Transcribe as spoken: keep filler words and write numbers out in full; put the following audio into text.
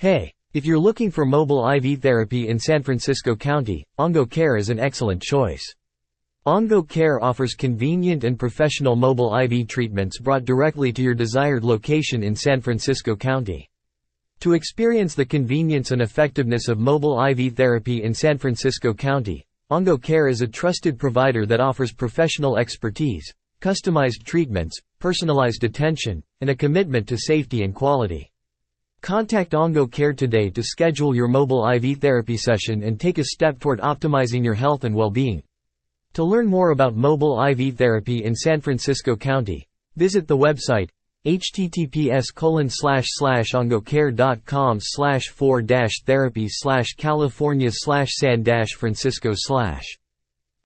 Hey! If you're looking for mobile I V therapy in San Francisco County, Ongo Care is an excellent choice. Ongo Care offers convenient and professional mobile I V treatments brought directly to your desired location in San Francisco County. To experience the convenience and effectiveness of mobile I V therapy in San Francisco County, Ongo Care is a trusted provider that offers professional expertise, customized treatments, personalized attention, and a commitment to safety and quality. Contact Ongo Care today to schedule your mobile I V therapy session and take a step toward optimizing your health and well-being. To learn more about mobile I V therapy in San Francisco County, visit the website h t t p s colon slash slash ongocare dot com slash for dash therapy slash california slash san dash francisco slash